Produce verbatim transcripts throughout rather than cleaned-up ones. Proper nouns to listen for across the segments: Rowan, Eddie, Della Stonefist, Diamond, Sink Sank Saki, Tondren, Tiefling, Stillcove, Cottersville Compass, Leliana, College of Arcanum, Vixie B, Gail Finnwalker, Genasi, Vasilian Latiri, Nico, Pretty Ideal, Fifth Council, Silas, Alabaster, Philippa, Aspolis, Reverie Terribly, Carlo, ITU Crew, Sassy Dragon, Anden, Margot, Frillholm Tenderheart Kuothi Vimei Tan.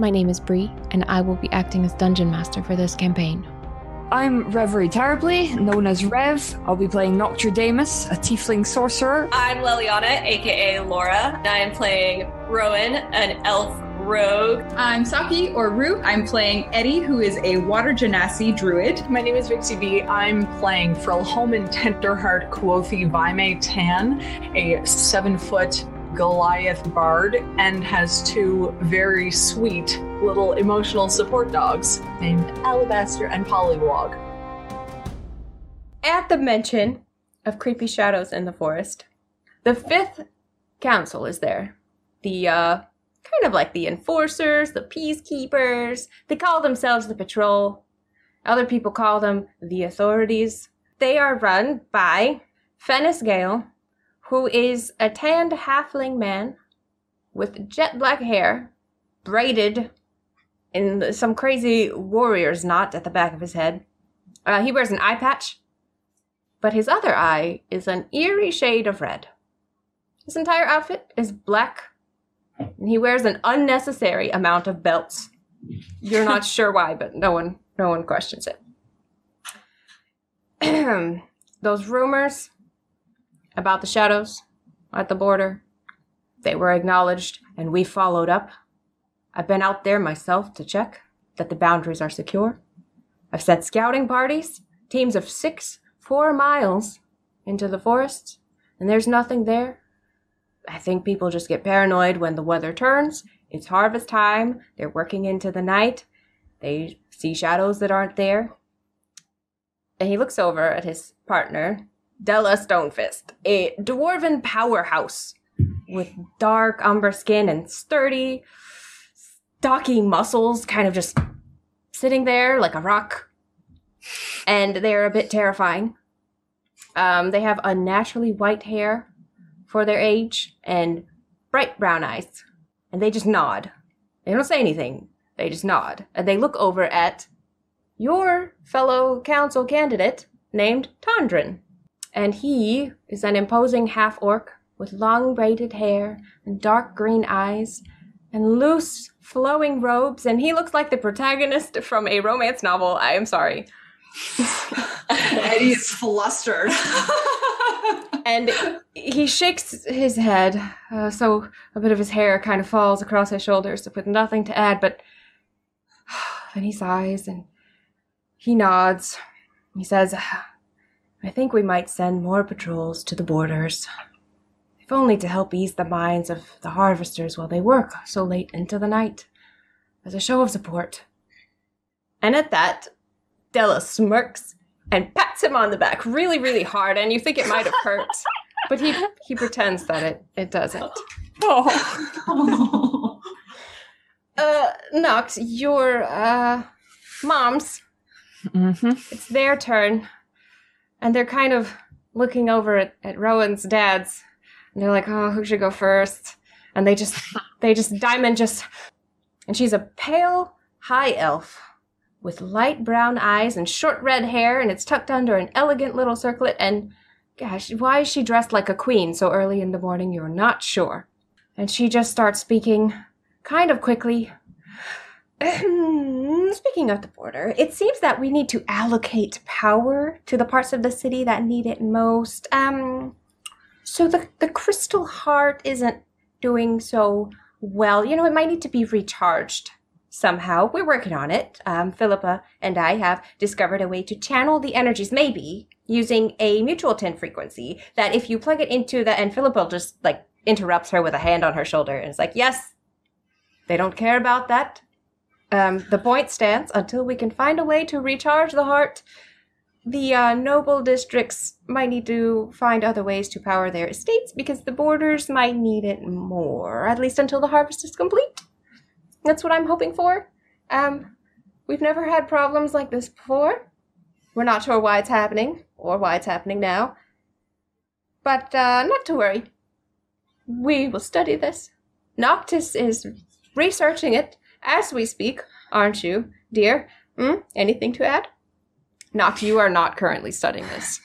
My name is Bree, and I will be acting as Dungeon Master for this campaign. I'm Reverie Terribly, known as Rev. I'll be playing Noctredamus, a tiefling sorcerer. I'm Leliana, aka Laura, and I am playing Rowan, an elf rogue. I'm Saki, or Rue. I'm playing Eddie, who is a water genasi druid. My name is Vixie B. I'm playing Frillholm Tenderheart Kuothi Vimei Tan, a seven-foot Goliath bard, and has two very sweet little emotional support dogs named Alabaster and Polywog. At the mention of creepy shadows in the forest, the Fifth Council is there. The, uh, kind of like the enforcers, the peacekeepers. They call themselves the patrol. Other people call them the authorities. They are run by Fennis Gale, who is a tanned halfling man with jet black hair, braided in some crazy warrior's knot at the back of his head. Uh, he wears an eye patch, but his other eye is an eerie shade of red. His entire outfit is black, and he wears an unnecessary amount of belts. You're not sure why, but no one, no one questions it. Those rumors about the shadows at the border, they were acknowledged, and we followed up. I've been out there myself to check that the boundaries are secure. I've sent scouting parties, teams of six, four miles into the forests, and there's nothing there. I think people just get paranoid when the weather turns. It's harvest time. They're working into the night. They see shadows that aren't there. And he looks over at his partner, Della Stonefist, a dwarven powerhouse with dark umber skin and sturdy, stocky muscles, kind of just sitting there like a rock. And they're a bit terrifying. Um, they have unnaturally white hair for their age and bright brown eyes. And they just nod. They don't say anything. They just nod. And they look over at your fellow council candidate named Tondren. And he is an imposing half-orc with long braided hair and dark green eyes and loose flowing robes. And he looks like the protagonist from a romance novel. I am sorry. Eddie is flustered. And he shakes his head, uh, so a bit of his hair kind of falls across his shoulders with nothing to add. But then he sighs and he nods. He says, I think we might send more patrols to the borders, if only to help ease the minds of the harvesters while they work so late into the night, as a show of support. And at that, Della smirks and pats him on the back really, really hard, and you think it might have hurt, but he he pretends that it, it doesn't. Oh. uh, Nox, your uh, moms, mm-hmm. It's their turn. And they're kind of looking over at, at Rowan's dad's, and they're like, oh, who should go first? And they just, they just, Diamond just, and she's a pale high elf with light brown eyes and short red hair, and it's tucked under an elegant little circlet, and gosh, why is she dressed like a queen so early in the morning? You're not sure. And she just starts speaking kind of quickly. Speaking of the border, it seems that we need to allocate power to the parts of the city that need it most. Um, so the, the crystal heart isn't doing so well. You know, it might need to be recharged somehow. We're working on it. Um, Philippa and I have discovered a way to channel the energies, maybe, using a mutual tin frequency that if you plug it into the... And Philippa just, like, interrupts her with a hand on her shoulder and is like, yes, they don't care about that. Um, the point stands until we can find a way to recharge the heart. The uh, noble districts might need to find other ways to power their estates because the borders might need it more, at least until the harvest is complete. That's what I'm hoping for. Um, we've never had problems like this before. We're not sure why it's happening or why it's happening now. But uh, not to worry. We will study this. Noctis is researching it as we speak, aren't you, dear? Mm? Anything to add? Noct, you are not currently studying this.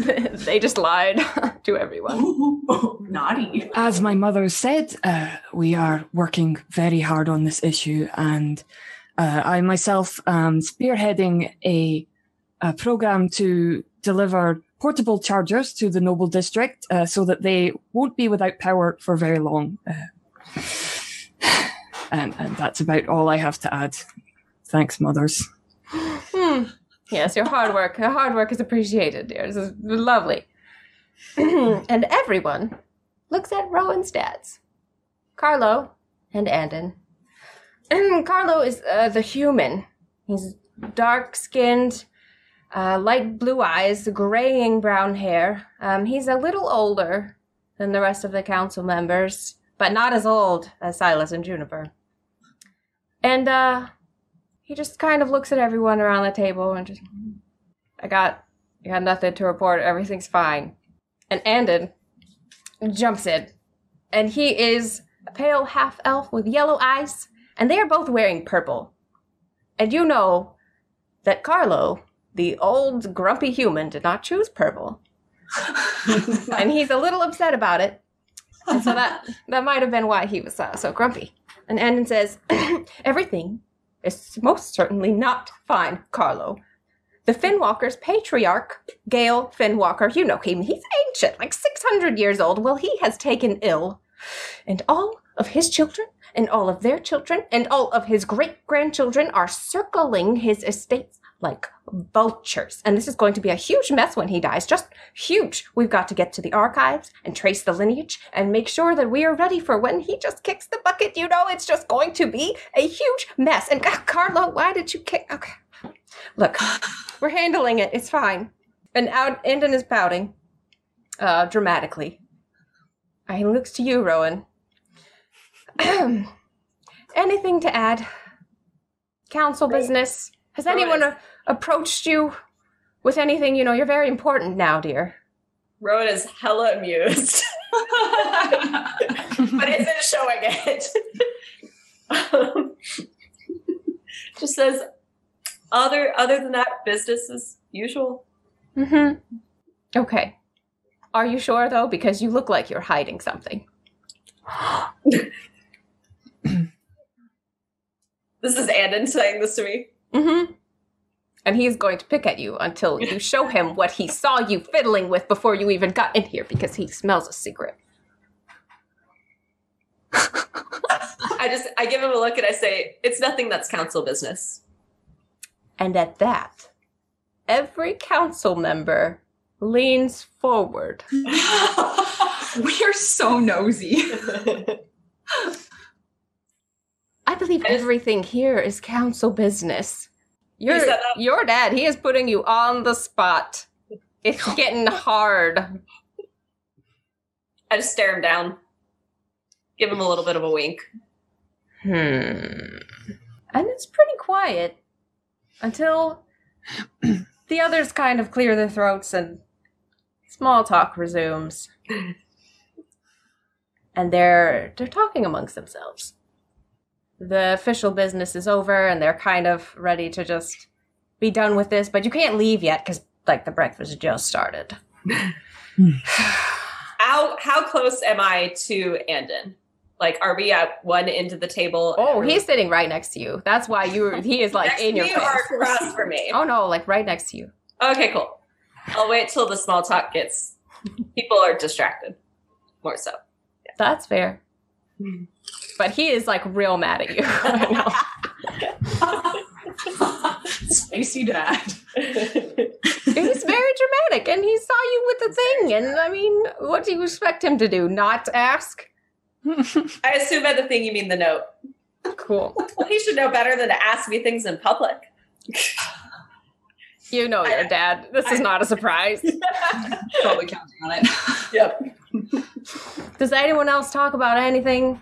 They just lied to everyone. Ooh, naughty. As my mother said, uh, we are working very hard on this issue, and uh, I myself am spearheading a, a program to deliver portable chargers to the Noble District uh, so that they won't be without power for very long. Uh, and, and that's about all I have to add. Thanks, mothers. Hmm. Yes, your hard work. Your hard work is appreciated, dear. This is lovely. And everyone looks at Rowan's dads, Carlo and Anden. Carlo is uh, the human. He's dark-skinned, uh, light blue eyes, graying brown hair. Um, he's a little older than the rest of the council members, but not as old as Silas and Juniper. And, uh... he just kind of looks at everyone around the table and just, I got, I got nothing to report. Everything's fine. And Anden jumps in. And he is a pale half-elf with yellow eyes. And they are both wearing purple. And you know that Carlo, the old grumpy human, did not choose purple. And he's a little upset about it. And so that, that might have been why he was uh, so grumpy. And Anden says, everything... it's most certainly not fine, Carlo. The Finnwalker's patriarch, Gail Finnwalker, you know him, he's ancient, like six hundred years old. Well, he has taken ill. And all of his children, and all of their children, and all of his great-grandchildren are circling his estates like vultures. And this is going to be a huge mess when he dies, just huge. We've got to get to the archives and trace the lineage and make sure that we are ready for when he just kicks the bucket. You know, it's just going to be a huge mess. And uh, Carlo, why did you kick? Okay. Look, we're handling it. It's fine. And out, Anden is pouting uh, dramatically. I looks to you, Rowan. Anything to add? Council business? Has anyone a- approached you with anything? You know, you're very important now, dear. Rowan is hella amused. But isn't showing it. um, just says, other other than that, business as usual. Mm-hmm. Okay. Are you sure, though? Because you look like you're hiding something. This is Anden saying this to me. Mm-hmm. And he's going to pick at you until you show him what he saw you fiddling with before you even got in here, because he smells a secret. I just, I give him a look and I say, it's nothing, that's council business. And at that, every council member leans forward. We are so nosy. I believe everything here is council business. Your, your dad, he is putting you on the spot. It's getting hard. I just stare him down. Give him a little bit of a wink. Hmm. And it's pretty quiet until the others kind of clear their throats and small talk resumes. And they're they're talking amongst themselves. The official business is over, and they're kind of ready to just be done with this. But you can't leave yet because, like, the breakfast just started. how how close am I to Anden? Like, are we at one end of the table? Oh, he's sitting right next to you. That's why you he is like next in to your me face. Or across from me? Oh no, like right next to you. Okay, cool. I'll wait till the small talk gets. People are distracted more so. Yeah. That's fair. Mm. But he is, like, real mad at you right now. Spacey dad. He's very dramatic, and he saw you with the thing. And, I mean, what do you expect him to do? Not ask? I assume by the thing you mean the note. Cool. Well, he should know better than to ask me things in public. You know your dad. This I, is not a surprise. Probably counting on it. Yep. Does anyone else talk about anything?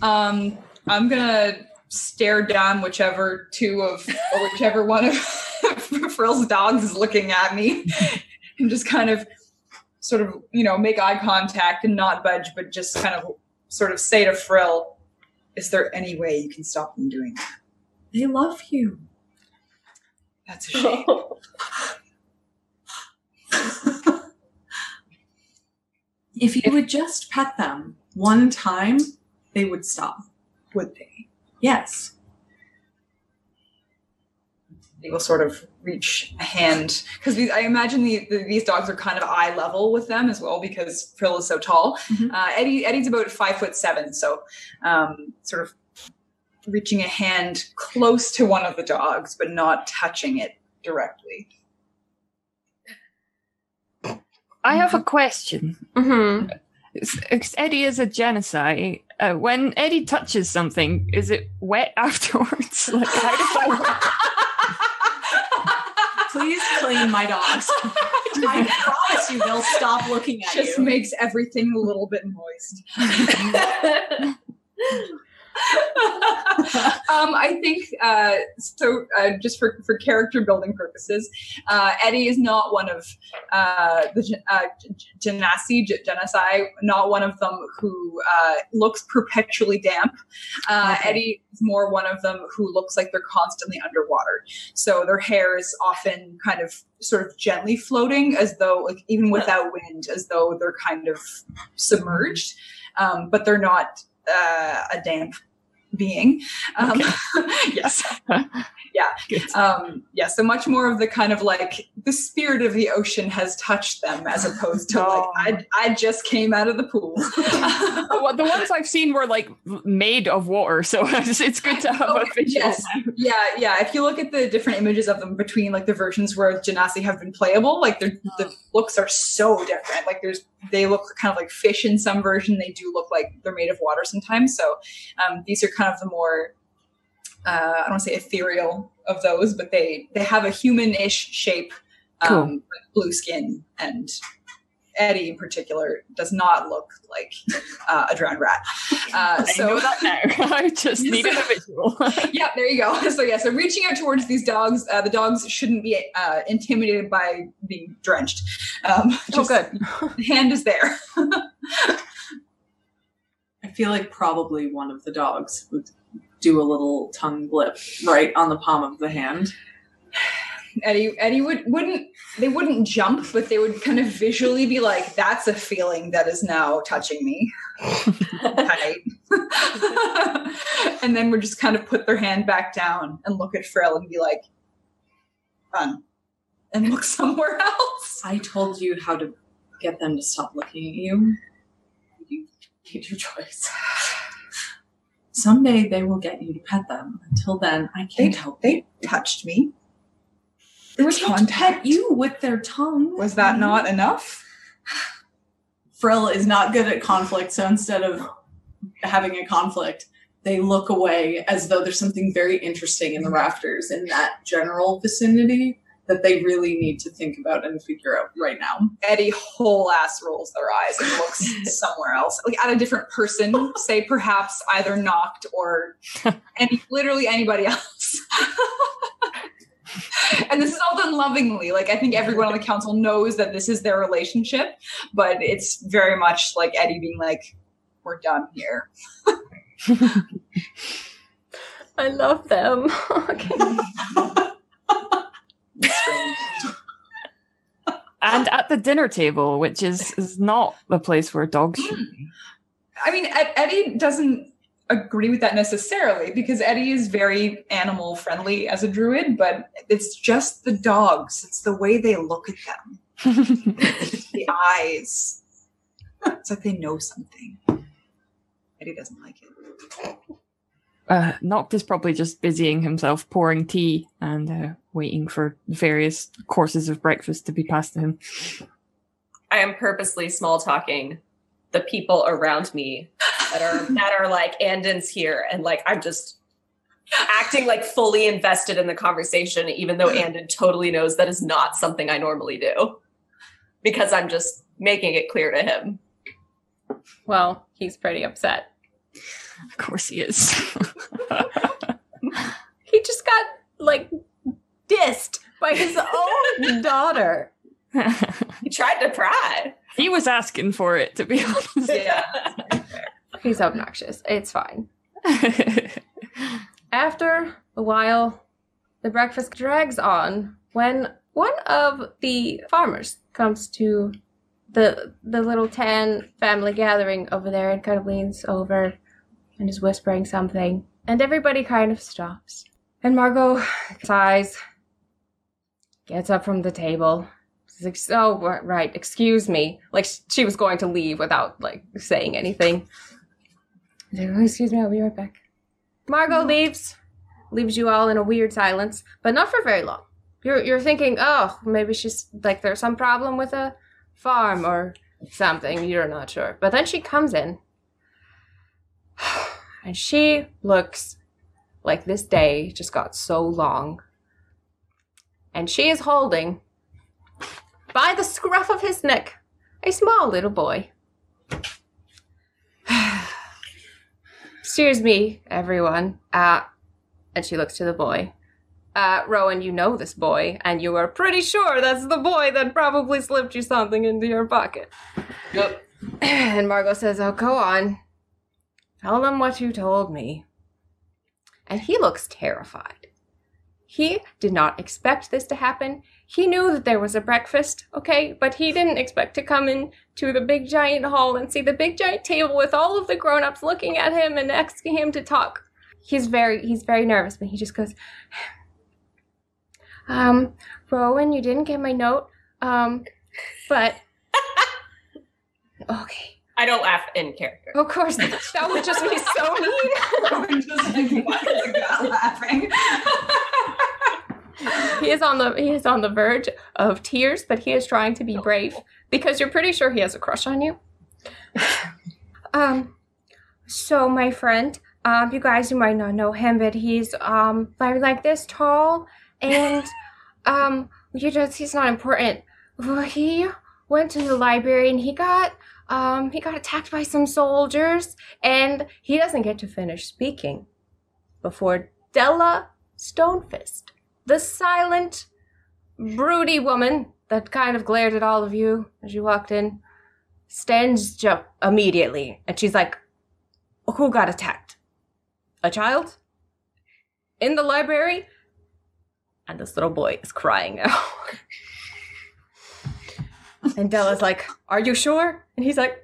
Um, I'm gonna stare down whichever two of, or whichever one of Frill's dogs is looking at me, and just kind of, sort of, you know, make eye contact and not budge, but just kind of, sort of say to Frill, "Is there any way you can stop them doing that? They love you. That's a shame." If you would just pet them one time, they would stop. Would they? Yes. They will sort of reach a hand, because I imagine the, the, these dogs are kind of eye level with them as well, because Frill is so tall. Mm-hmm. Uh, Eddie Eddie's about five foot seven, so um, sort of reaching a hand close to one of the dogs, but not touching it directly. I have a question. Mm-hmm. Eddie is a genocide. Uh, when Eddie touches something, is it wet afterwards? Like, how does that work? Please clean my dogs. I promise you they'll stop looking at Just you. Just makes everything a little bit moist. um, I think, uh, so uh, just for, for character building purposes, uh, Eddie is not one of uh, the uh, Genasi, Genasi, not one of them who uh, looks perpetually damp. Uh, okay. Eddie is more one of them who looks like they're constantly underwater. So their hair is often kind of sort of gently floating, as though, like, even without wind, as though they're kind of submerged, um, but they're not uh, a damp being. Um, okay. Yes. Yeah. Good. Um, yeah. So much more of the kind of like the spirit of the ocean has touched them, as opposed to oh. like, I, I just came out of the pool. Well, the ones I've seen were like made of water. So it's, it's good to have oh, a visual. Yes. Yeah. Yeah. If you look at the different images of them between like the versions where Genasi have been playable, like oh. the looks are so different. Like there's, they look kind of like fish in some version. They do look like they're made of water sometimes. So um, these are kind of the more, uh, I don't want to say ethereal of those, but they, they have a human-ish shape, um, cool. with blue skin, and Eddie in particular does not look like uh, a drowned rat. Uh, so I know that now. I just needed a visual. Yeah, there you go. So yeah, so reaching out towards these dogs, uh, the dogs shouldn't be uh, intimidated by being drenched. Um, just, oh, good. The hand is there. I feel like probably one of the dogs would do a little tongue blip right on the palm of the hand. Eddie, Eddie would, wouldn't, they wouldn't jump, but they would kind of visually be like, that's a feeling that is now touching me. And then would just kind of put their hand back down and look at Frill and be like, run. And look somewhere else. I told you how to get them to stop looking at you. You made your choice. Someday they will get you to pet them. Until then, I can't they, help you. They touched me. They were trying to pet you with their tongue. Was that mm-hmm. not enough? Frill is not good at conflict, so instead of having a conflict, they look away as though there's something very interesting in the rafters in that general vicinity that they really need to think about and figure out right now. Eddie whole ass rolls their eyes and looks somewhere else, like at a different person, say perhaps either Noct or any, literally anybody else. And this is all done lovingly. Like, I think everyone on the council knows that this is their relationship, but it's very much like Eddie being like, we're done here. I love them. And at the dinner table, which is, is not the place where dogs should be. I mean, Eddie doesn't agree with that necessarily, because Eddie is very animal friendly as a druid, but it's just the dogs. It's the way they look at them. It's the eyes. It's like they know something. Eddie doesn't like it. Uh, Noct is probably just busying himself pouring tea and uh, waiting for various courses of breakfast to be passed to him. I am purposely small talking the people around me that are that are like Anden's here, and like I'm just acting like fully invested in the conversation, even though Anden totally knows that is not something I normally do, because I'm just making it clear to him. Well, he's pretty upset. Of course he is. He just got, like, dissed by his own daughter. He tried to pry. He was asking for it, to be honest. Yeah. He's obnoxious. It's fine. After a while, the breakfast drags on when one of the farmers comes to the the little Tan family gathering over there and kind of leans over and is whispering something. And everybody kind of stops. And Margot sighs, gets up from the table. She's like, oh, right, excuse me. Like, she was going to leave without, like, saying anything. Like, oh, excuse me, I'll be right back. Margot leaves. Leaves you all in a weird silence, but not for very long. You're, you're thinking, oh, maybe she's, like, there's some problem with a farm or something. You're not sure. But then she comes in, and she looks like this day just got so long. And she is holding, by the scruff of his neck, a small little boy. Excuse me, everyone. Uh, and she looks to the boy. Uh, Rowan, you know this boy, and you are pretty sure that's the boy that probably slipped you something into your pocket. Yep. And Margot says, oh, go on. Tell them what you told me. And he looks terrified. He did not expect this to happen. He knew that there was a breakfast, okay, but he didn't expect to come in to the big giant hall and see the big giant table with all of the grown-ups looking at him and asking him to talk. He's very, he's very nervous, but he just goes, um, Rowan, you didn't get my note, um, but, okay. I don't laugh in character. Of course, that would just be so mean. I would just like, why is the girl laughing? He is on the he is on the verge of tears, but he is trying to be brave because you're pretty sure he has a crush on you. um, so my friend, um, you guys you might not know him, but he's um like, like this tall, and um, you just he's not important. He went to the library and he got. Um, he got attacked by some soldiers, and he doesn't get to finish speaking before Della Stonefist, the silent, broody woman that kind of glared at all of you as you walked in, stands up immediately, and she's like, who got attacked? A child? In the library? And this little boy is crying now. And Della's like, are you sure? And he's like...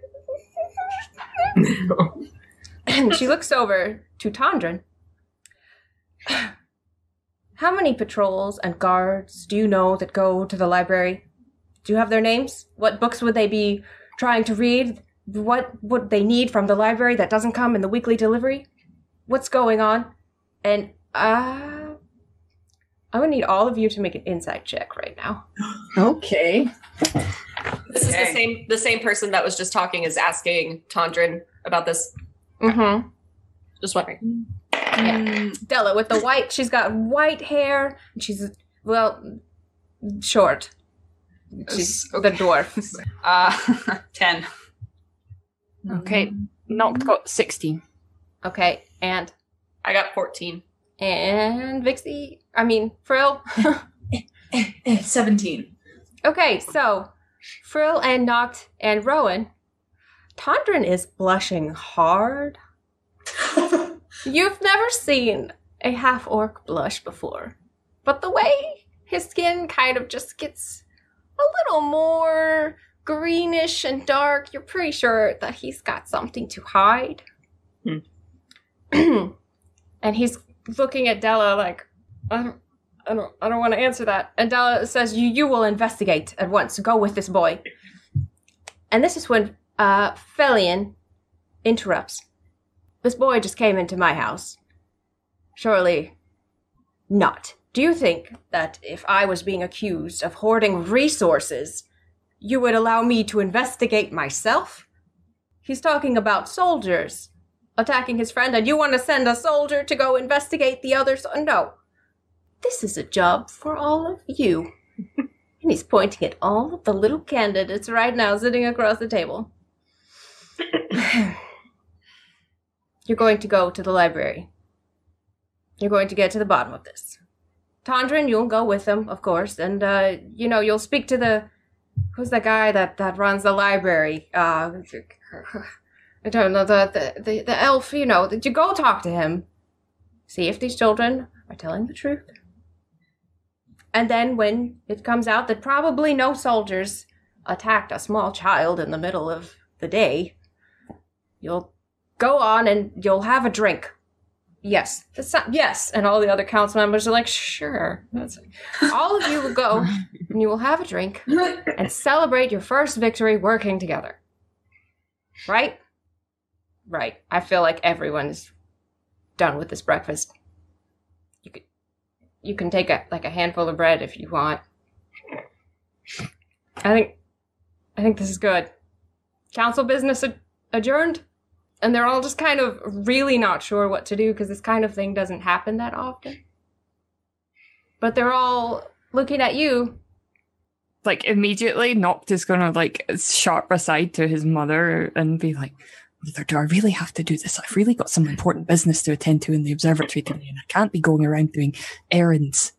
And she looks over to Tondren. How many patrols and guards do you know that go to the library? Do you have their names? What books would they be trying to read? What would they need from the library that doesn't come in the weekly delivery? What's going on? And uh, I'm going to need all of you to make an insight check right now. Okay. This okay. is the same the same person that was just talking is asking Tondren about this. Mm-hmm. Just wondering. Mm. Yeah. Della with the white, she's got white hair. And she's, well, short. She's okay. The dwarf. Uh, ten. Okay. Noct got sixteen. Okay. And? I got fourteen. And Vixie, I mean, Frill? seventeen. Okay, so... Frill and Noct and Rowan. Tondren is blushing hard. You've never seen a half-orc blush before. But the way his skin kind of just gets a little more greenish and dark, you're pretty sure that he's got something to hide. Hmm. And he's looking at Della like, I don't, I don't, I don't want to answer that. And Della says, you, you will investigate at once. Go with this boy. And this is when uh, Felian interrupts. This boy just came into my house. Surely not. Do you think that if I was being accused of hoarding resources, you would allow me to investigate myself? He's talking about soldiers attacking his friend, and you want to send a soldier to go investigate the others? No. This is a job for all of you. And he's pointing at all of the little candidates right now sitting across the table. You're going to go to the library. You're going to get to the bottom of this. Tondren, you'll go with them, of course. And, uh, you know, you'll speak to the... Who's the guy that, that runs the library? Uh, I don't know, the, the, the, the elf, you know. You go talk to him. See if these children are telling the truth. And then when it comes out that probably no soldiers attacked a small child in the middle of the day, you'll go on and you'll have a drink. Yes. That's not, yes. And all the other council members are like, sure. That's all of you will go and you will have a drink and celebrate your first victory working together. Right? Right. I feel like everyone is done with this breakfast. You could, you can take a, like a handful of bread if you want. I think, I think this is good. Council business ad- adjourned. And they're all just kind of really not sure what to do because this kind of thing doesn't happen that often. But they're all looking at you. Like, immediately, Noct is going to, like, sharp aside to his mother and be like, Mother, do I really have to do this? I've really got some important business to attend to in the observatory today, and I can't be going around doing errands.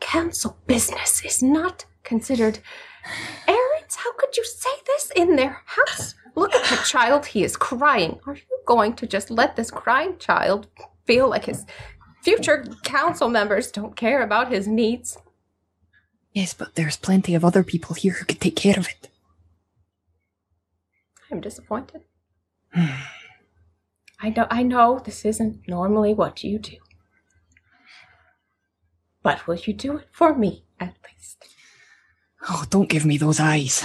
Council business is not considered errands? How could you say this in their house? Look at the child, he is crying. Are you going to just let this crying child feel like his future council members don't care about his needs? Yes, but there's plenty of other people here who could take care of it. I'm disappointed. I know, I know this isn't normally what you do. But will you do it for me, at least? Oh, don't give me those eyes.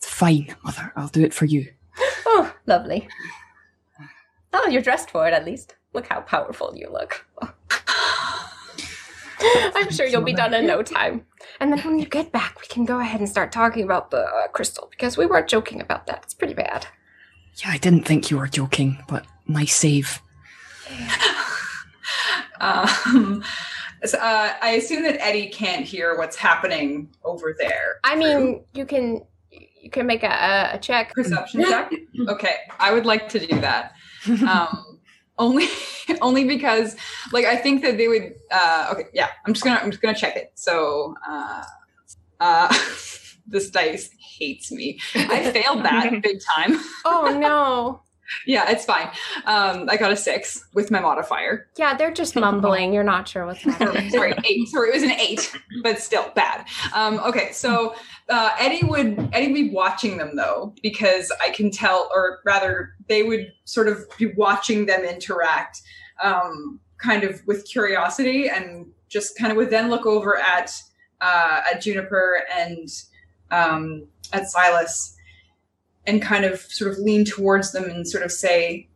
Fine, Mother. I'll do it for you. Oh, lovely. Oh, you're dressed for it, at least. Look how powerful you look. I'm sure you'll be done in no time. And then when you get back, we can go ahead and start talking about the uh, crystal, because we weren't joking about that. It's pretty bad. Yeah, I didn't think you were joking, but nice save. um... So, uh, I assume that Eddie can't hear what's happening over there. I mean, you can you can make a, a check. Perception check? Okay, I would like to do that. Um, only only because, like, I think that they would. Uh, okay, yeah, I'm just gonna I'm just gonna check it. So uh, uh, this dice hates me. I failed that big time. Oh no. Yeah, it's fine. Um, I got a six with my modifier. Yeah, they're just mumbling. You're not sure what's happening. Sorry, eight. Sorry, it was an eight, but still bad. Um, okay, so uh, Eddie would Eddie be watching them, though, because I can tell, or rather, they would sort of be watching them interact um, kind of with curiosity, and just kind of would then look over at, uh, at Juniper and um, at Silas, and kind of sort of lean towards them and sort of say,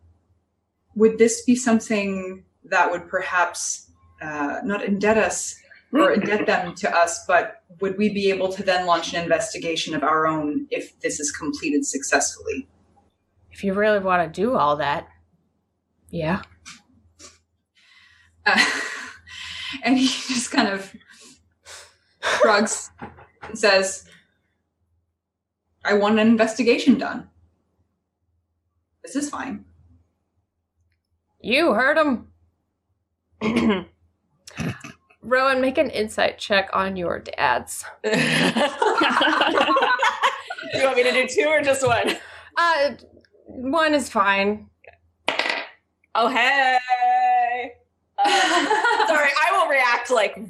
would this be something that would perhaps uh, not indebt us or indebt them to us, but would we be able to then launch an investigation of our own if this is completed successfully? If you really want to do all that, yeah. Uh, and he just kind of shrugs and says, I want an investigation done. This is fine. You heard him. Rowan, make an insight check on your dad's. Do you want me to do two or just one? Uh, one is fine. Oh, hey. Uh, sorry, I will react like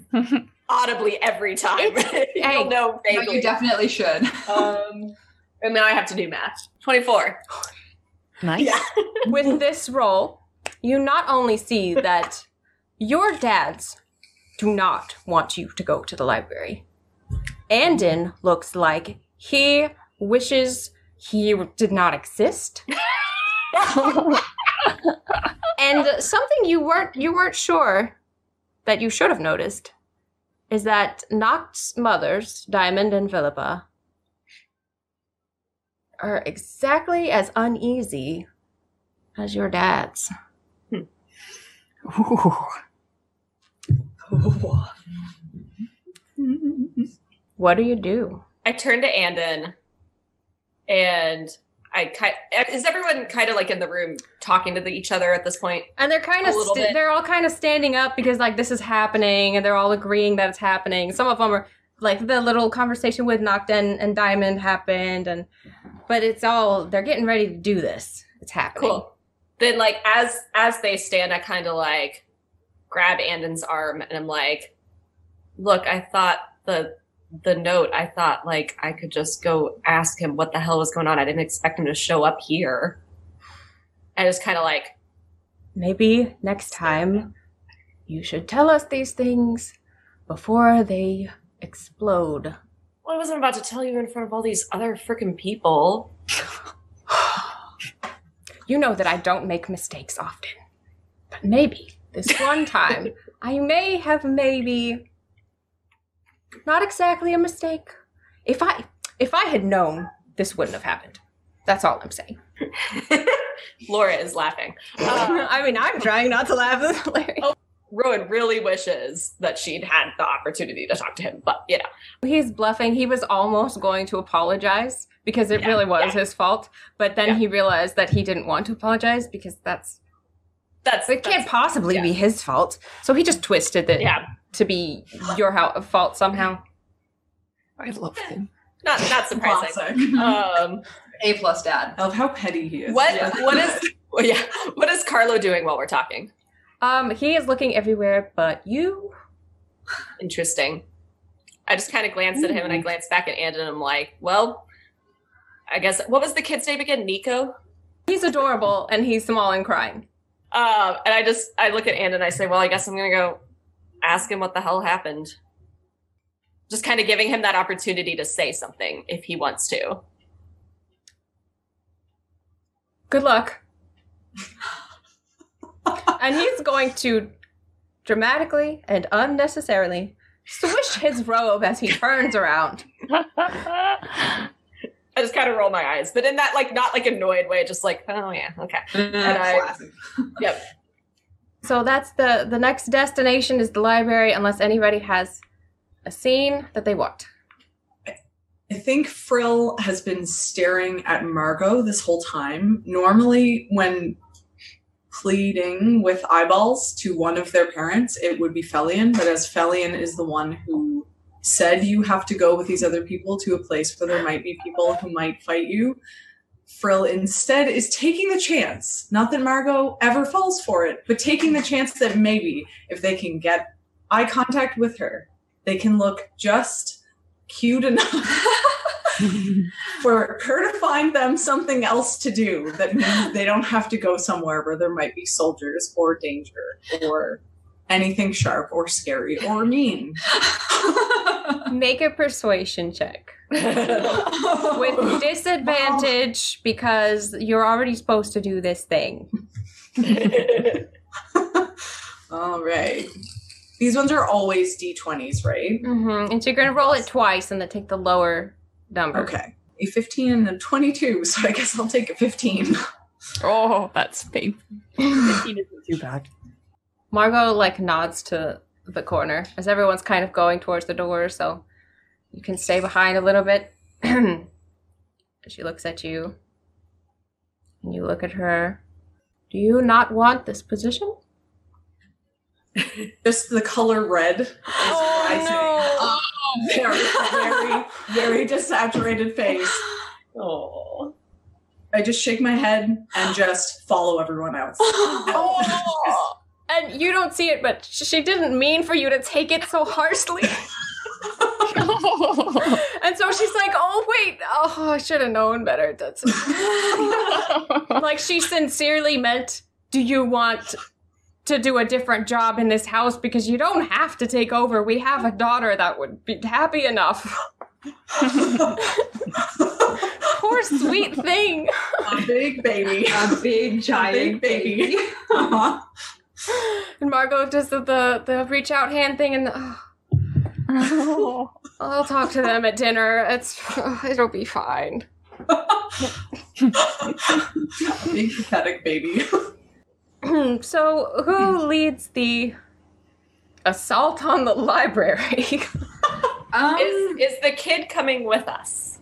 audibly every time. You'll know vaguely. No, you definitely should. Um, and now I have to do math. twenty-four. Nice. Yeah. With this roll, you not only see that your dads do not want you to go to the library. Anden looks like he wishes he did not exist. And something you weren't you weren't sure that you should have noticed is that Noct's mothers, Diamond and Philippa, are exactly as uneasy as your dad's. Hmm. Ooh. Ooh. What do you do? I turn to Anden, and I kind is everyone kind of like in the room talking to the, each other at this point? And they're kind of st- they're all kind of standing up because like this is happening, and they're all agreeing that it's happening. Some of them are like the little conversation with Noct and, and Diamond happened, and but it's all they're getting ready to do this. It's happening. Cool. then like as as they stand, I kind of like grab Anden's arm and I'm like, look, I thought the the note, I thought like I could just go ask him what the hell was going on. I didn't expect him to show up here. I just kind of like, maybe next time you should tell us these things before they explode. Well, I wasn't about to tell you in front of all these other freaking people. You know that I don't make mistakes often. But maybe this one time, I may have maybe not exactly a mistake. If I if I had known, this wouldn't have happened. That's all I'm saying. Laura is laughing. Uh, I mean, I'm trying not to laugh. This is hilarious. Oh, Rowan really wishes that she'd had the opportunity to talk to him, but, you know. He's bluffing. He was almost going to apologize because it yeah, really was yeah. his fault, but then yeah. he realized that he didn't want to apologize because that's... that's it that's, can't possibly yeah. be his fault. So he just twisted it yeah. to be your fault somehow. I love him. Not, not surprising. um, A plus dad. I love how petty he is. What? Yeah. What is... Well, yeah. What is Carlo doing while we're talking? Um, he is looking everywhere but you. Interesting. I just kind of glanced at him and I glanced back at Anden and I'm like, well, I guess, what was the kid's name again? Nico? He's adorable and he's small and crying. Uh, and I just, I look at Anden and I say, well, I guess I'm going to go ask him what the hell happened. Just kind of giving him that opportunity to say something if he wants to. Good luck. And he's going to dramatically and unnecessarily swish his robe as he turns around. I just kind of roll my eyes, but in that, like, not like annoyed way, just like, oh yeah, okay. And I, yep. So that's the, the next destination is the library, unless anybody has a scene that they want. I think Frill has been staring at Margot this whole time. Normally when pleading with eyeballs to one of their parents, it would be Felian, but as Felian is the one who said you have to go with these other people to a place where there might be people who might fight you, Frill instead is taking the chance, not that Margot ever falls for it, but taking the chance that maybe if they can get eye contact with her, they can look just cute enough for her to find them something else to do that means they don't have to go somewhere where there might be soldiers or danger or anything sharp or scary or mean. Make a persuasion check. With disadvantage because you're already supposed to do this thing. All right. These ones are always d twenties, right? Mm-hmm. And so you're going to roll it twice and then take the lower... number. Okay. A fifteen and a twenty-two, so I guess I'll take a fifteen. Oh, that's painful. fifteen isn't too bad. Margot, like, nods to the corner as everyone's kind of going towards the door, so you can stay behind a little bit. She looks at you, and you look at her. Do you not want this position? Just the color red. Oh, I no. Um, very, very, very desaturated face. Oh, I just shake my head and just follow everyone else. Oh. And you don't see it, but she didn't mean for you to take it so harshly. And so she's like, oh, wait, oh, I should have known better. That's like she sincerely meant, do you want to do a different job in this house because you don't have to take over. We have a daughter that would be happy enough. Poor sweet thing. A big baby. A big giant a big baby. baby. Uh-huh. And Margot does the, the, the reach out hand thing and oh, oh, I'll talk to them at dinner. It's oh, it'll be fine. A big pathetic baby. So, who leads the assault on the library? um, is, is the kid coming with us?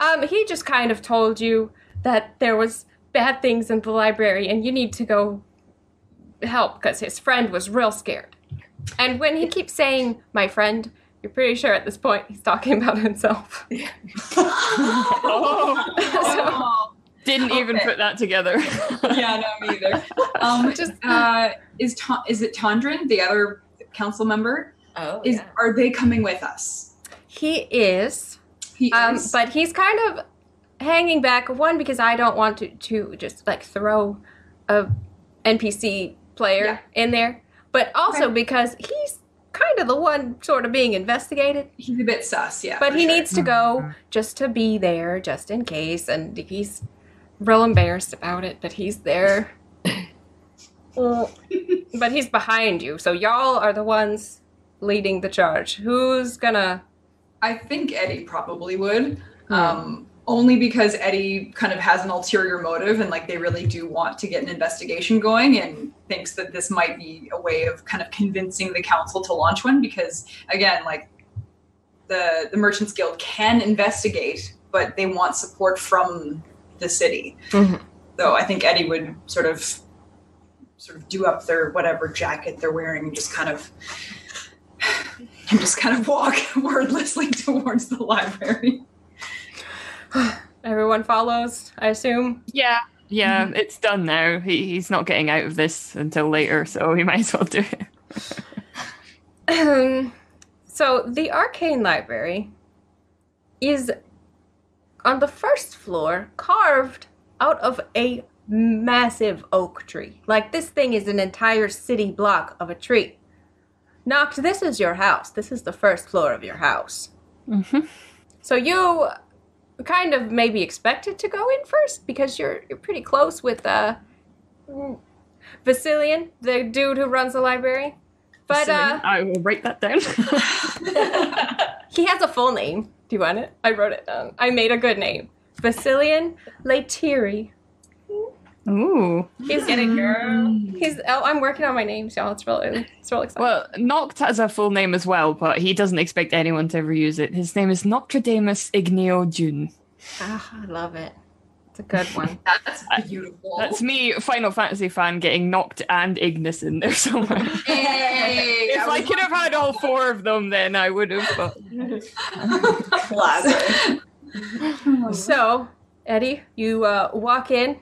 Um, he just kind of told you that there was bad things in the library and you need to go help because his friend was real scared. And when he keeps saying, my friend, you're pretty sure at this point he's talking about himself. Oh. So, Didn't okay. even put that together. Yeah, no, me either. Um, Just, uh, is Ta- is it Tondren, the other council member? Oh, is yeah. Are they coming with us? He is. He um, is. But he's kind of hanging back. One, because I don't want to, to just like throw a N P C player yeah. in there. But also okay. because he's kind of the one sort of being investigated. He's a bit sus, yeah. But he sure. needs to go just to be there, just in case. And he's real embarrassed about it, but he's there. But he's behind you, so y'all are the ones leading the charge. Who's gonna... I think Eddie probably would. Mm. Um, only because Eddie kind of has an ulterior motive and, like, they really do want to get an investigation going and thinks that this might be a way of kind of convincing the council to launch one because, again, like, the, the Merchants Guild can investigate, but they want support from the city. Mm-hmm. So I think Eddie would sort of sort of do up their whatever jacket they're wearing and just kind of... and just kind of walk wordlessly towards the library. Everyone follows, I assume? Yeah. Yeah, mm-hmm. It's done now. He, he's not getting out of this until later, so he might as well do it. um, so the Arcane Library is on the first floor, carved out of a massive oak tree. Like, this thing is an entire city block of a tree. Noct, this is your house. This is the first floor of your house. Mm-hmm. So you kind of maybe expected to go in first because you're you're pretty close with uh, Vasilian, the dude who runs the library. But uh, I will write that down. He has a full name. Do you want it? I wrote it down. I made a good name. Vasilian Latiri. Ooh. He's getting girl. He's oh I'm working on my names, y'all. It's real early. It's real exciting. Well, Noct has a full name as well, but he doesn't expect anyone to ever use it. His name is Noctredamus Ignio Jun. Ah, I love it. It's a good one. That's beautiful. That's me, Final Fantasy fan, getting Noct and Ignis in there somewhere. Hey, if I, I could have had all four of them then I would have but classic. So, Eddie, you uh, walk in.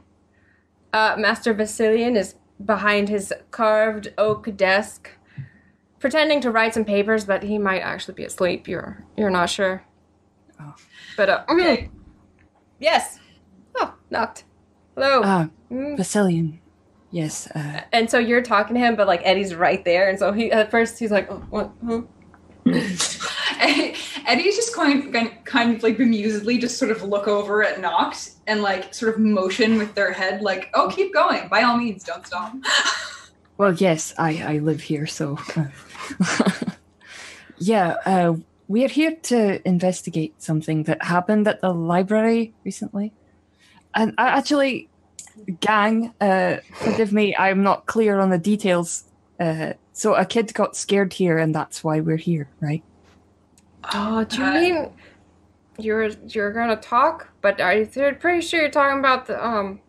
Uh, Master Vasilian is behind his carved oak desk, pretending to write some papers, but he might actually be asleep. You're you're not sure. Oh. But, uh, okay. Yes. Oh, knocked. Hello. Uh, mm. Vasilian. Yes. Uh, and so you're talking to him, but, like, Eddie's right there. And so he at first he's like, oh, what? Huh? Eddie's just going kind of like bemusedly just sort of look over at Noct and like sort of motion with their head like, oh, keep going. By all means, don't stop. Well, yes, I, I live here, so. yeah, uh, we're here to investigate something that happened at the library recently. And I actually, gang, uh, forgive me, I'm not clear on the details. Uh, so a kid got scared here and that's why we're here, right? Oh, do you uh, mean you're you're gonna talk? But I'm pretty sure you're talking about the um.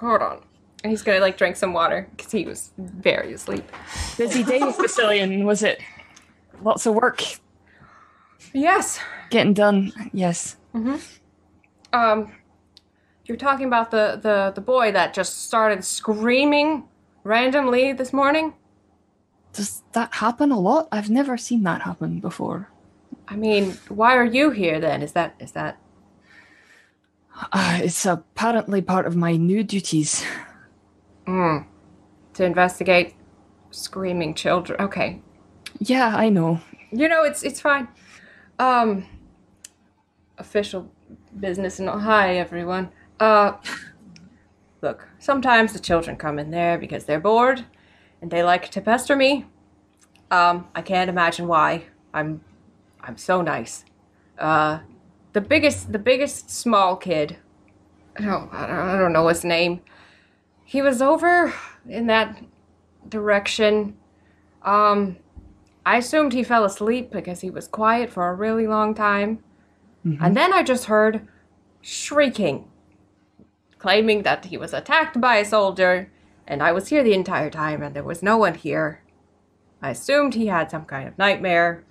Hold on, and he's gonna like drink some water because he was very asleep. Busy day, Vasilian, was it? Lots of work. Yes. Getting done. Yes. Mm-hmm. Um, you're talking about the, the the boy that just started screaming randomly this morning. Does that happen a lot? I've never seen that happen before. I mean, why are you here then? Is that... is that? Uh, it's apparently part of my new duties. Mm. To investigate screaming children. Okay. Yeah, I know. You know, it's it's fine. Um, official business and all. Hi, everyone. Uh, look, sometimes the children come in there because they're bored and they like to pester me. Um, I can't imagine why. I'm... I'm so nice. Uh, the biggest, the biggest small kid. I don't, I don't know his name. He was over in that direction. Um, I assumed he fell asleep because he was quiet for a really long time. Mm-hmm. And then I just heard shrieking, claiming that he was attacked by a soldier. And I was here the entire time and there was no one here. I assumed he had some kind of nightmare.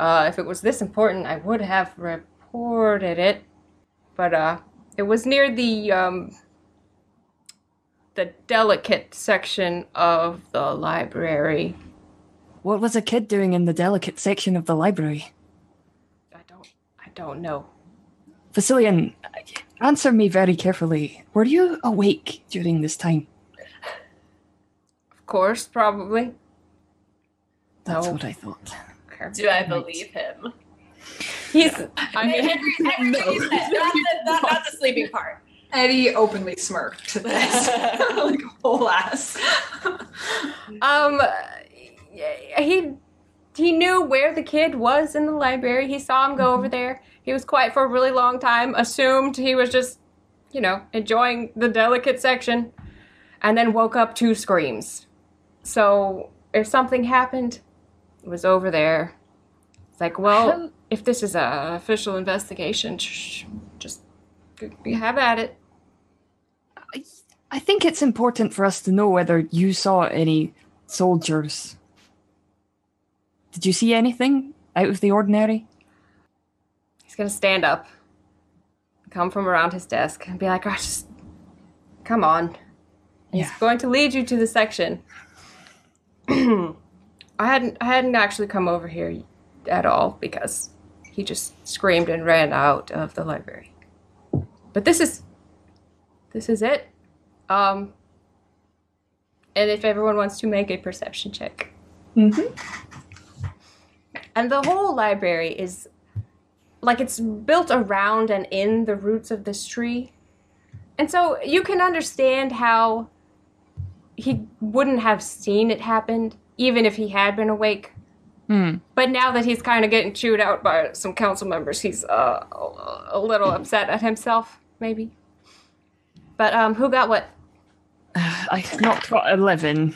Uh, if it was this important, I would have reported it. But, uh, it was near the, um, the delicate section of the library. What was a kid doing in the delicate section of the library? I don't, I don't know. Vasilian, answer me very carefully. Were you awake during this time? Of course, probably. That's no. what I thought. Okay. Do I believe him? He's. I mean, every, every, no. Not the, not, not the sleeping part. Eddie openly smirked to this, like a whole ass. um, he he knew where the kid was in the library. He saw him go over there. He was quiet for a really long time. Assumed he was just, you know, enjoying the delicate section, and then woke up to screams. So if something happened, it was over there. It's like, well, if this is an official investigation, shh, just. Have at it. I think it's important for us to know whether you saw any soldiers. Did you see anything out of the ordinary? He's going to stand up, come from around his desk, and be like, oh, just come on. Yeah. He's going to lead you to the section. I hadn't, I hadn't actually come over here at all because he just screamed and ran out of the library. But this is, this is it. Um, and if everyone wants to make a perception check. Mm-hmm. And the whole library is, like, it's built around and in the roots of this tree. And so you can understand how he wouldn't have seen it happen, even if he had been awake. Mm. But now that he's kind of getting chewed out by some council members, he's uh, a little upset at himself, maybe. But um, who got what? Uh, I knocked got eleven.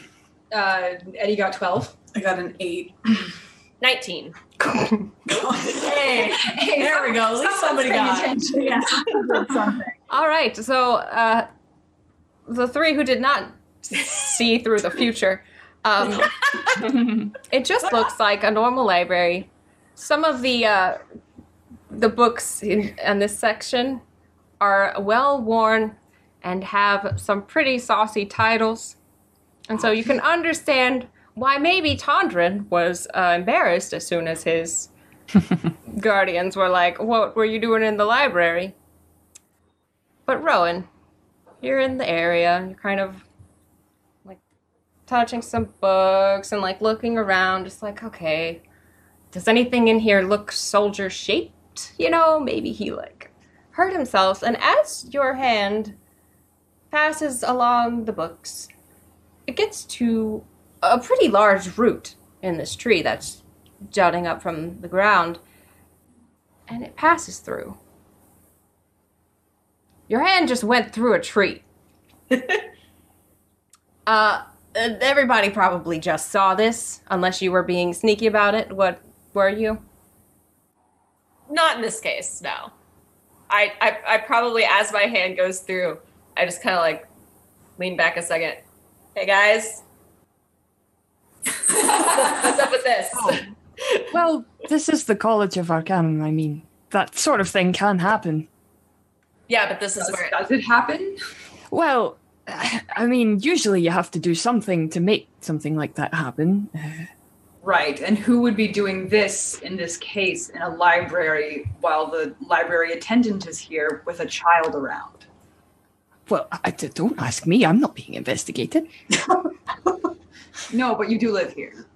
Uh, Eddie got twelve. I got an eight. nineteen. hey, hey, there we go. At least somebody got attention. Yeah. All right. So uh, the three who did not see through the future... Um, it just looks like a normal library. Some of the uh, the books in, in this section are well-worn and have some pretty saucy titles. And so you can understand why maybe Tondren was uh, embarrassed as soon as his guardians were like, what were you doing in the library? But Rowan, you're in the area. You're kind of... touching some books and like looking around, just like, okay, does anything in here look soldier shaped? You know, maybe he like hurt himself. And as your hand passes along the books, it gets to a pretty large root in this tree that's jutting up from the ground, and it passes through. Your hand just went through a tree. uh Everybody probably just saw this, unless you were being sneaky about it. What were you? Not in this case, no. I I, I probably, as my hand goes through, I just kind of like lean back a second. Hey guys, what's up with this? Oh. Well, this is the College of Arcanum. I mean, that sort of thing can happen. Yeah, but this does, is where it does it happen. Well. I mean, usually you have to do something to make something like that happen. Right, and who would be doing this in this case in a library while the library attendant is here with a child around? Well, I, don't ask me. I'm not being investigated. No, but you do live here.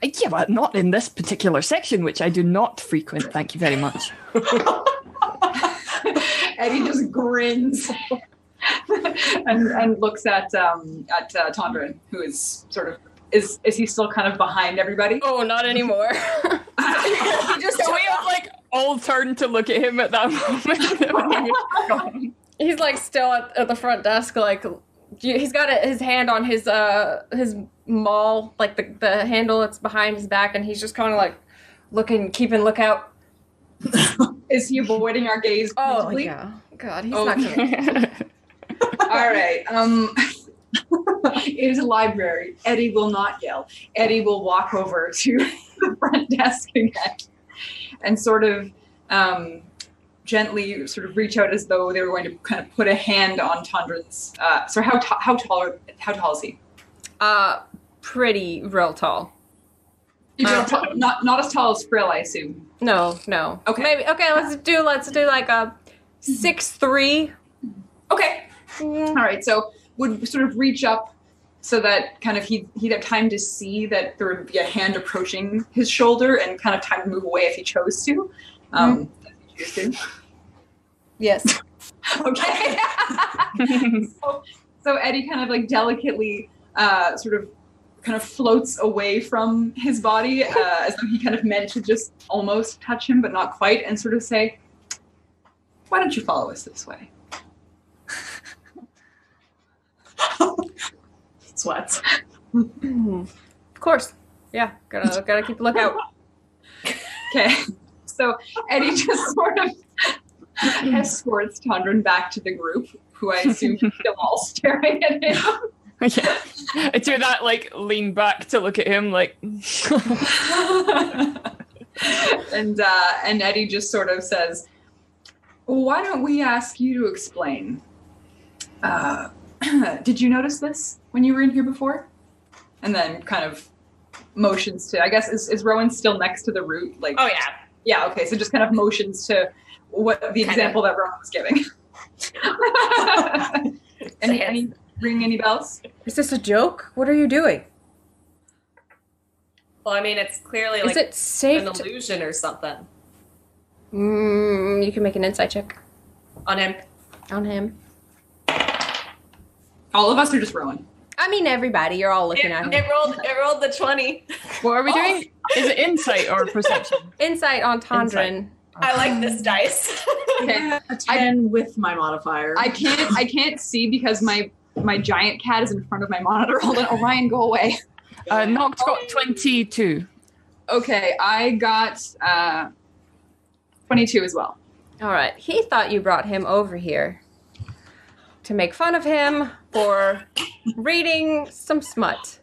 Yeah, but not in this particular section, which I do not frequent. Thank you very much. Eddie just grins. and, and looks at um, at uh, Tondren, who is sort of is is he still kind of behind everybody? Oh, not anymore. he just so we all like all turned to look at him at that moment. He's like still at, at the front desk, like he's got a, his hand on his uh his maul, like the the handle that's behind his back, and he's just kind of like looking, keeping lookout. Is he avoiding our gaze? Oh yeah, God, he's oh, not kidding. All right. Um, it is a library. Eddie will not yell. Eddie will walk over to the front desk again and sort of um, gently sort of reach out as though they were going to kind of put a hand on Tondren's. Uh, so how t- how tall how tall is he? Uh, pretty real tall. Uh, t- not not as tall as Frill, I assume. No, no. Okay, maybe. Okay, let's do let's do like a six three. Okay. Mm. All right. So would sort of reach up so that kind of he'd, he'd have time to see that there would be a hand approaching his shoulder and kind of time to move away if he chose to. Um, mm. Yes. Okay. so, so Eddie kind of like delicately uh, sort of kind of floats away from his body uh, as though he kind of meant to just almost touch him but not quite, and sort of say, "Why don't you follow us this way?" Sweats. Of course. Yeah. Gotta gotta keep a lookout. Okay. So Eddie just sort of escorts Tondren back to the group, who I assume is still all staring at him. Yeah. I do that, like, lean back to look at him, like... and, uh, and Eddie just sort of says, well, why don't we ask you to explain? Uh, did you notice this when you were in here before? And then kind of motions to... I guess, is, is Rowan still next to the root? Like, oh, yeah. Yeah, okay, so just kind of motions to what the kind example of. That Rowan was giving. any, any, ring any bells? Is this a joke? What are you doing? Well, I mean, it's clearly like it an illusion to... or something. Mm, you can make an insight check. On him. On him. All of us are just Rowan. I mean, everybody. You're all looking it, at him. It rolled. It rolled the twenty. What are we doing? Is it insight or perception? Insight on Tondren. I like this dice. Okay, a ten I, with my modifier. I can't. I can't see because my my giant cat is in front of my monitor. Hold on, Orion, go away. Uh, Noct got twenty-two. Okay, I got uh, twenty-two as well. All right. He thought you brought him over here to make fun of him for reading some smut.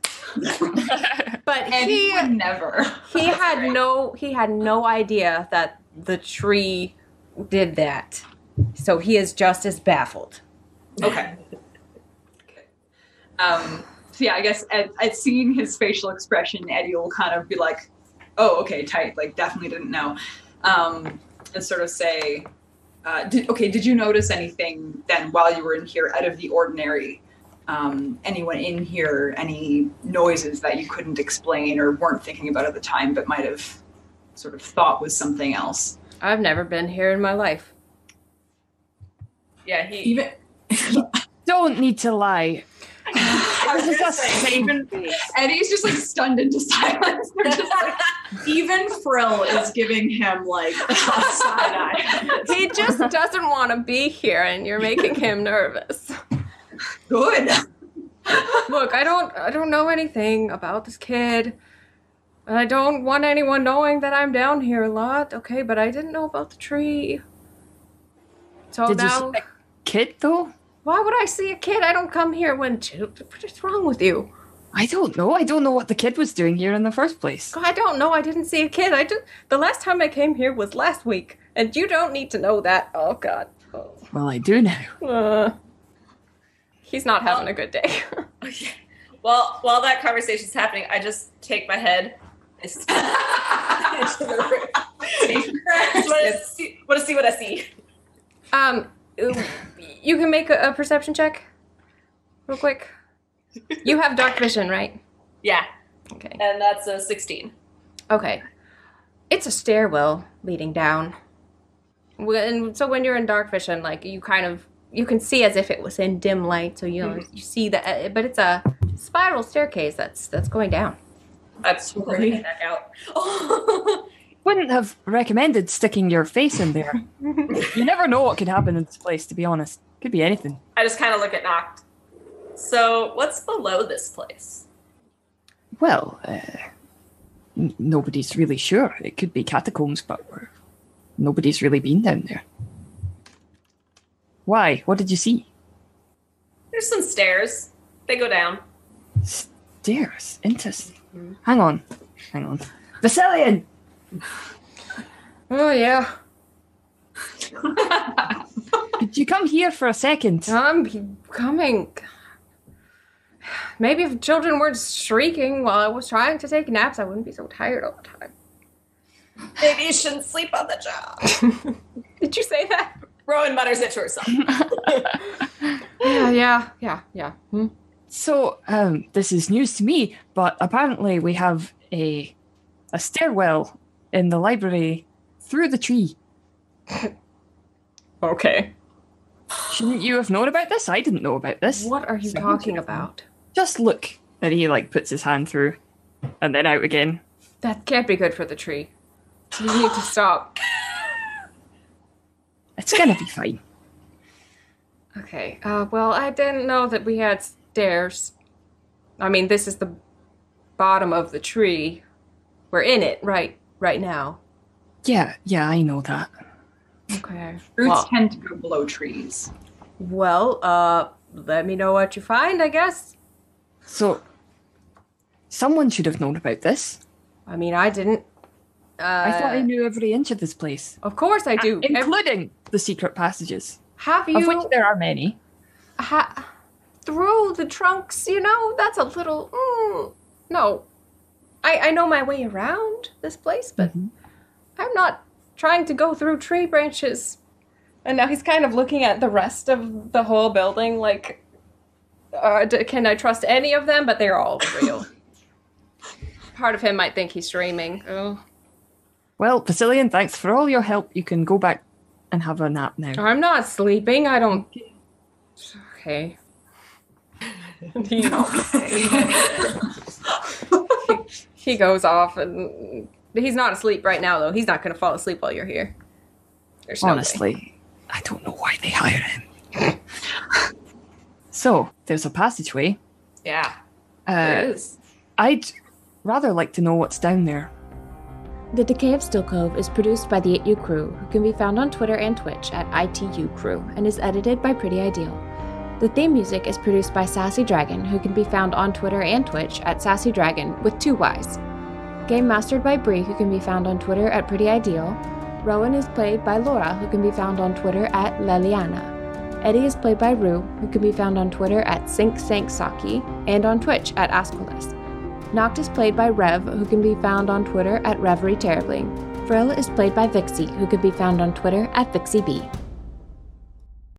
But and he would never. He had right. no he had no idea that the tree did that. So he is just as baffled. Okay. Okay. Um so yeah, I guess at, at seeing his facial expression, Eddie will kind of be like, "Oh, okay, tight, like definitely didn't know." Um and sort of say, Uh, did, okay, did you notice anything then while you were in here out of the ordinary? Um, anyone in here, any noises that you couldn't explain or weren't thinking about at the time but might have sort of thought was something else? I've never been here in my life. Yeah, he... Even, you don't need to lie. I was just say, even, Eddie's just like stunned into silence. They're just like, even Frill is giving him like a side eye. He just doesn't want to be here, and you're making him nervous. Good. Look, I don't, I don't know anything about this kid, and I don't want anyone knowing that I'm down here a lot. Okay, but I didn't know about the tree. So Did now, you see a kid though? Why would I see a kid? I don't come here when... What is wrong with you? I don't know. I don't know what the kid was doing here in the first place. I don't know. I didn't see a kid. I did. The last time I came here was last week, and you don't need to know that. Oh, God. Oh. Well, I do now. Uh, he's not well, having a good day. Okay. Well, while that conversation's happening, I just take my head and into the room. I want to see what I see. Um... You can make a, a perception check real quick. You have dark vision, right? Yeah. Okay. And that's a sixteen. Okay. It's a stairwell leading down. And so when you're in dark vision, like, you kind of, you can see as if it was in dim light, so you know, mm-hmm. you see that, but it's a spiral staircase that's that's going down. That's pulling it back out. Oh. Wouldn't have recommended sticking your face in there. You never know what could happen in this place, to be honest. Could be anything. I just kind of look at Noct. So, what's below this place? Well, uh, n- nobody's really sure. It could be catacombs, but we're, nobody's really been down there. Why? What did you see? There's some stairs. They go down. Stairs? Interesting. Mm-hmm. Hang on. Hang on. Vasilian! Oh, yeah. Could you come here for a second? I'm coming. Maybe if children weren't shrieking while I was trying to take naps, I wouldn't be so tired all the time. Maybe you shouldn't sleep on the job. Did you say that? Rowan mutters it to herself. yeah, yeah, yeah, yeah. Hmm? So, um, this is news to me, but apparently we have a a stairwell in the library through the tree. Okay. Shouldn't you have known about this? I didn't know about this. What are you so talking about? Just look. And he, like, puts his hand through and then out again. That can't be good for the tree. You need to stop. It's gonna be fine. Okay. Uh, well, I didn't know that we had stairs. I mean, this is the bottom of the tree. We're in it right right now. Yeah, yeah, I know that. Okay. Roots well, tend to go below trees. Well, uh, let me know what you find, I guess. So, someone should have known about this. I mean, I didn't. Uh, I thought I knew every inch of this place. Of course I do. Uh, including the secret passages. Have you? Of which there are many. Ha- through the trunks, you know? That's a little... Mm, no. I, I know my way around this place, but mm-hmm. I'm not... trying to go through tree branches. And now he's kind of looking at the rest of the whole building like, uh, d- can I trust any of them? But they're all real. Part of him might think he's dreaming. Oh. Well, Vasilian, thanks for all your help. You can go back and have a nap now. I'm not sleeping. I don't... Okay. he... he goes off and... He's not asleep right now, though. He's not going to fall asleep while you're here. There's no Honestly, way. I don't know why they hire him. So, there's a passageway. Yeah, uh, there is. I'd rather like to know what's down there. The Decay of Stillcove is produced by the I T U Crew, who can be found on Twitter and Twitch at I T U Crew, and is edited by Pretty Ideal. The theme music is produced by Sassy Dragon, who can be found on Twitter and Twitch at Sassy Dragon with two Ys. Game mastered by Bree, who can be found on Twitter at Pretty Ideal. Rowan is played by Laura, who can be found on Twitter at Leliana. Eddie is played by Rue, who can be found on Twitter at Sink Sank Saki and on Twitch at Aspolis. Noct is played by Rev, who can be found on Twitter at Reverie Terribly. Frill is played by Vixie, who can be found on Twitter at Vixie B.